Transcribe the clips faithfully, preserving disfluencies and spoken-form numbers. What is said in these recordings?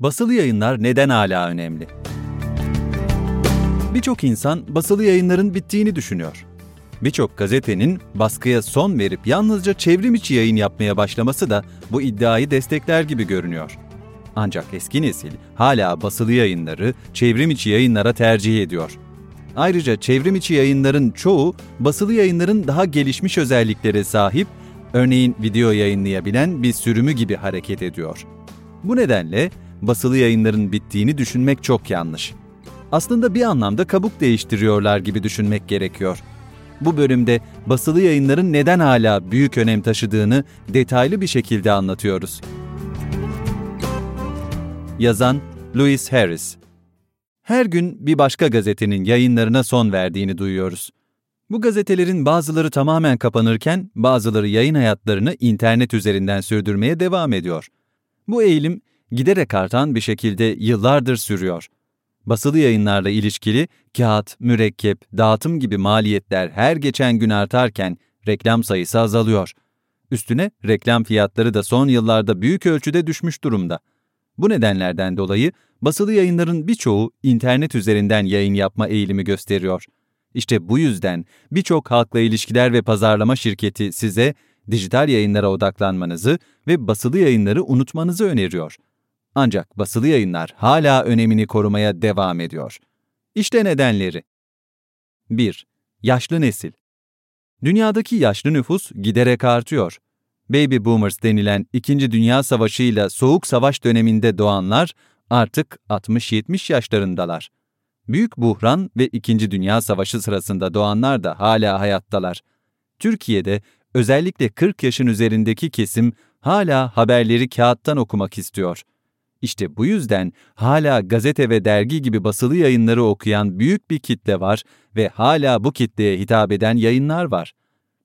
Basılı yayınlar neden hala önemli? Birçok insan basılı yayınların bittiğini düşünüyor. Birçok gazetenin baskıya son verip yalnızca çevrim içi yayın yapmaya başlaması da bu iddiayı destekler gibi görünüyor. Ancak eski nesil hala basılı yayınları çevrim içi yayınlara tercih ediyor. Ayrıca çevrim içi yayınların çoğu basılı yayınların daha gelişmiş özelliklere sahip, örneğin video yayınlayabilen bir sürümü gibi hareket ediyor. Bu nedenle basılı yayınların bittiğini düşünmek çok yanlış. Aslında bir anlamda kabuk değiştiriyorlar gibi düşünmek gerekiyor. Bu bölümde basılı yayınların neden hala büyük önem taşıdığını detaylı bir şekilde anlatıyoruz. Yazan Lewis Harris. Her gün bir başka gazetenin yayınlarına son verdiğini duyuyoruz. Bu gazetelerin bazıları tamamen kapanırken bazıları yayın hayatlarını internet üzerinden sürdürmeye devam ediyor. Bu eğilim giderek artan bir şekilde yıllardır sürüyor. Basılı yayınlarla ilişkili kağıt, mürekkep, dağıtım gibi maliyetler her geçen gün artarken reklam sayısı azalıyor. Üstüne reklam fiyatları da son yıllarda büyük ölçüde düşmüş durumda. Bu nedenlerden dolayı basılı yayınların birçoğu internet üzerinden yayın yapma eğilimi gösteriyor. İşte bu yüzden birçok halkla ilişkiler ve pazarlama şirketi size dijital yayınlara odaklanmanızı ve basılı yayınları unutmanızı öneriyor. Ancak basılı yayınlar hala önemini korumaya devam ediyor. İşte nedenleri. bir. Yaşlı nesil. Dünyadaki yaşlı nüfus giderek artıyor. Baby Boomers denilen İkinci Dünya Savaşı ile Soğuk Savaş döneminde doğanlar artık altmış yetmiş yaşlarındalar. Büyük buhran ve İkinci Dünya Savaşı sırasında doğanlar da hala hayattalar. Türkiye'de özellikle kırk yaşın üzerindeki kesim hala haberleri kağıttan okumak istiyor. İşte bu yüzden hala gazete ve dergi gibi basılı yayınları okuyan büyük bir kitle var ve hala bu kitleye hitap eden yayınlar var.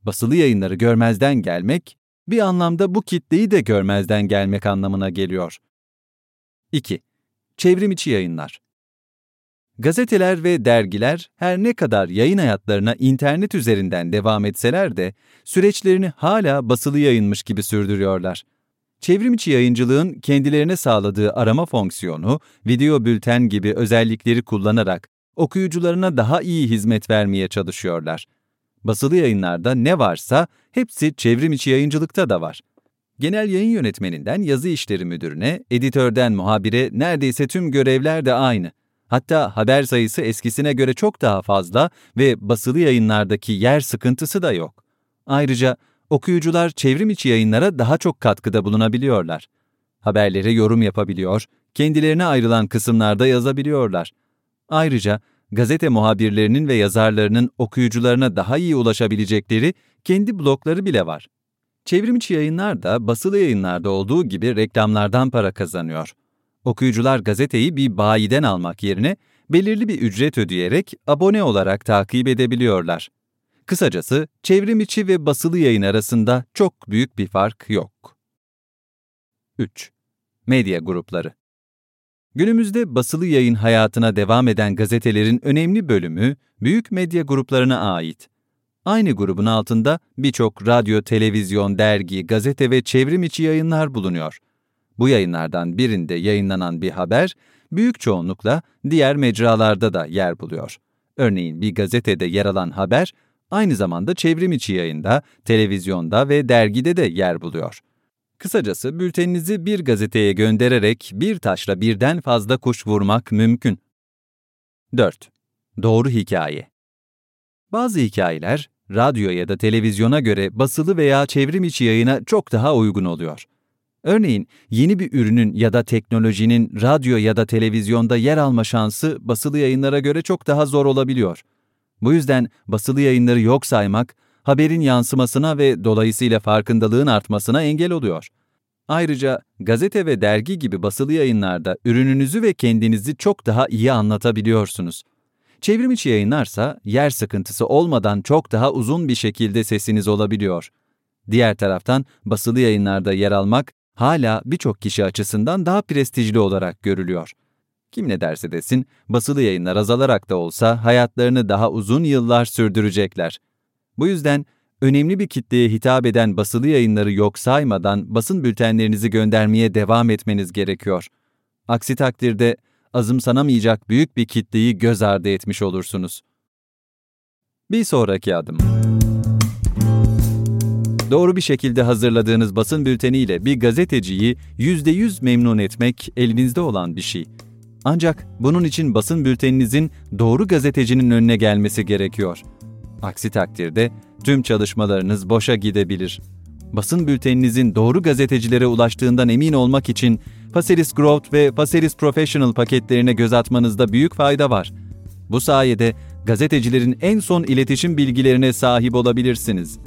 Basılı yayınları görmezden gelmek, bir anlamda bu kitleyi de görmezden gelmek anlamına geliyor. iki. Çevrim içi yayınlar. Gazeteler ve dergiler her ne kadar yayın hayatlarına internet üzerinden devam etseler de süreçlerini hala basılı yayınmış gibi sürdürüyorlar. Çevrim içi yayıncılığın kendilerine sağladığı arama fonksiyonu, video bülten gibi özellikleri kullanarak okuyucularına daha iyi hizmet vermeye çalışıyorlar. Basılı yayınlarda ne varsa hepsi çevrim içi yayıncılıkta da var. Genel yayın yönetmeninden yazı işleri müdürüne, editörden muhabire neredeyse tüm görevler de aynı. Hatta haber sayısı eskisine göre çok daha fazla ve basılı yayınlardaki yer sıkıntısı da yok. Ayrıca okuyucular çevrim içi yayınlara daha çok katkıda bulunabiliyorlar. Haberlere yorum yapabiliyor, kendilerine ayrılan kısımlarda yazabiliyorlar. Ayrıca gazete muhabirlerinin ve yazarlarının okuyucularına daha iyi ulaşabilecekleri kendi blogları bile var. Çevrim içi yayınlar da basılı yayınlarda olduğu gibi reklamlardan para kazanıyor. Okuyucular gazeteyi bir bayiden almak yerine belirli bir ücret ödeyerek abone olarak takip edebiliyorlar. Kısacası çevrim içi ve basılı yayın arasında çok büyük bir fark yok. üç. Medya grupları. Günümüzde basılı yayın hayatına devam eden gazetelerin önemli bölümü büyük medya gruplarına ait. Aynı grubun altında birçok radyo, televizyon, dergi, gazete ve çevrim içi yayınlar bulunuyor. Bu yayınlardan birinde yayınlanan bir haber, büyük çoğunlukla diğer mecralarda da yer buluyor. Örneğin bir gazetede yer alan haber, aynı zamanda çevrim içi yayında, televizyonda ve dergide de yer buluyor. Kısacası bülteninizi bir gazeteye göndererek bir taşla birden fazla kuş vurmak mümkün. dört. Doğru hikaye. Bazı hikayeler, radyo ya da televizyona göre basılı veya çevrim içi yayına çok daha uygun oluyor. Örneğin, yeni bir ürünün ya da teknolojinin radyo ya da televizyonda yer alma şansı basılı yayınlara göre çok daha zor olabiliyor. Bu yüzden basılı yayınları yok saymak, haberin yansımasına ve dolayısıyla farkındalığın artmasına engel oluyor. Ayrıca gazete ve dergi gibi basılı yayınlarda ürününüzü ve kendinizi çok daha iyi anlatabiliyorsunuz. Çevrim içi yayınlarsa yer sıkıntısı olmadan çok daha uzun bir şekilde sesiniz olabiliyor. Diğer taraftan basılı yayınlarda yer almak hala birçok kişi açısından daha prestijli olarak görülüyor. Kim ne derse desin, basılı yayınlar azalarak da olsa hayatlarını daha uzun yıllar sürdürecekler. Bu yüzden önemli bir kitleye hitap eden basılı yayınları yok saymadan basın bültenlerinizi göndermeye devam etmeniz gerekiyor. Aksi takdirde azımsanamayacak büyük bir kitleyi göz ardı etmiş olursunuz. Bir sonraki adım. Doğru bir şekilde hazırladığınız basın bülteniyle bir gazeteciyi yüzde yüz memnun etmek elinizde olan bir şey. Ancak bunun için basın bülteninizin doğru gazetecinin önüne gelmesi gerekiyor. Aksi takdirde tüm çalışmalarınız boşa gidebilir. Basın bülteninizin doğru gazetecilere ulaştığından emin olmak için Faselist Growth ve Faselist Professional paketlerine göz atmanızda büyük fayda var. Bu sayede gazetecilerin en son iletişim bilgilerine sahip olabilirsiniz.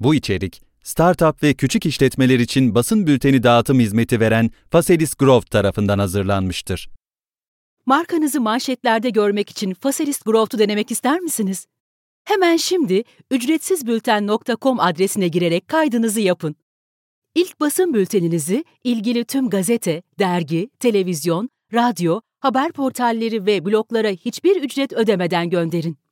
Bu içerik, startup ve küçük işletmeler için basın bülteni dağıtım hizmeti veren Faselist Growth tarafından hazırlanmıştır. Markanızı manşetlerde görmek için Faselist Growth'u denemek ister misiniz? Hemen şimdi ücretsiz bülten nokta com adresine girerek kaydınızı yapın. İlk basın bülteninizi ilgili tüm gazete, dergi, televizyon, radyo, haber portalleri ve bloglara hiçbir ücret ödemeden gönderin.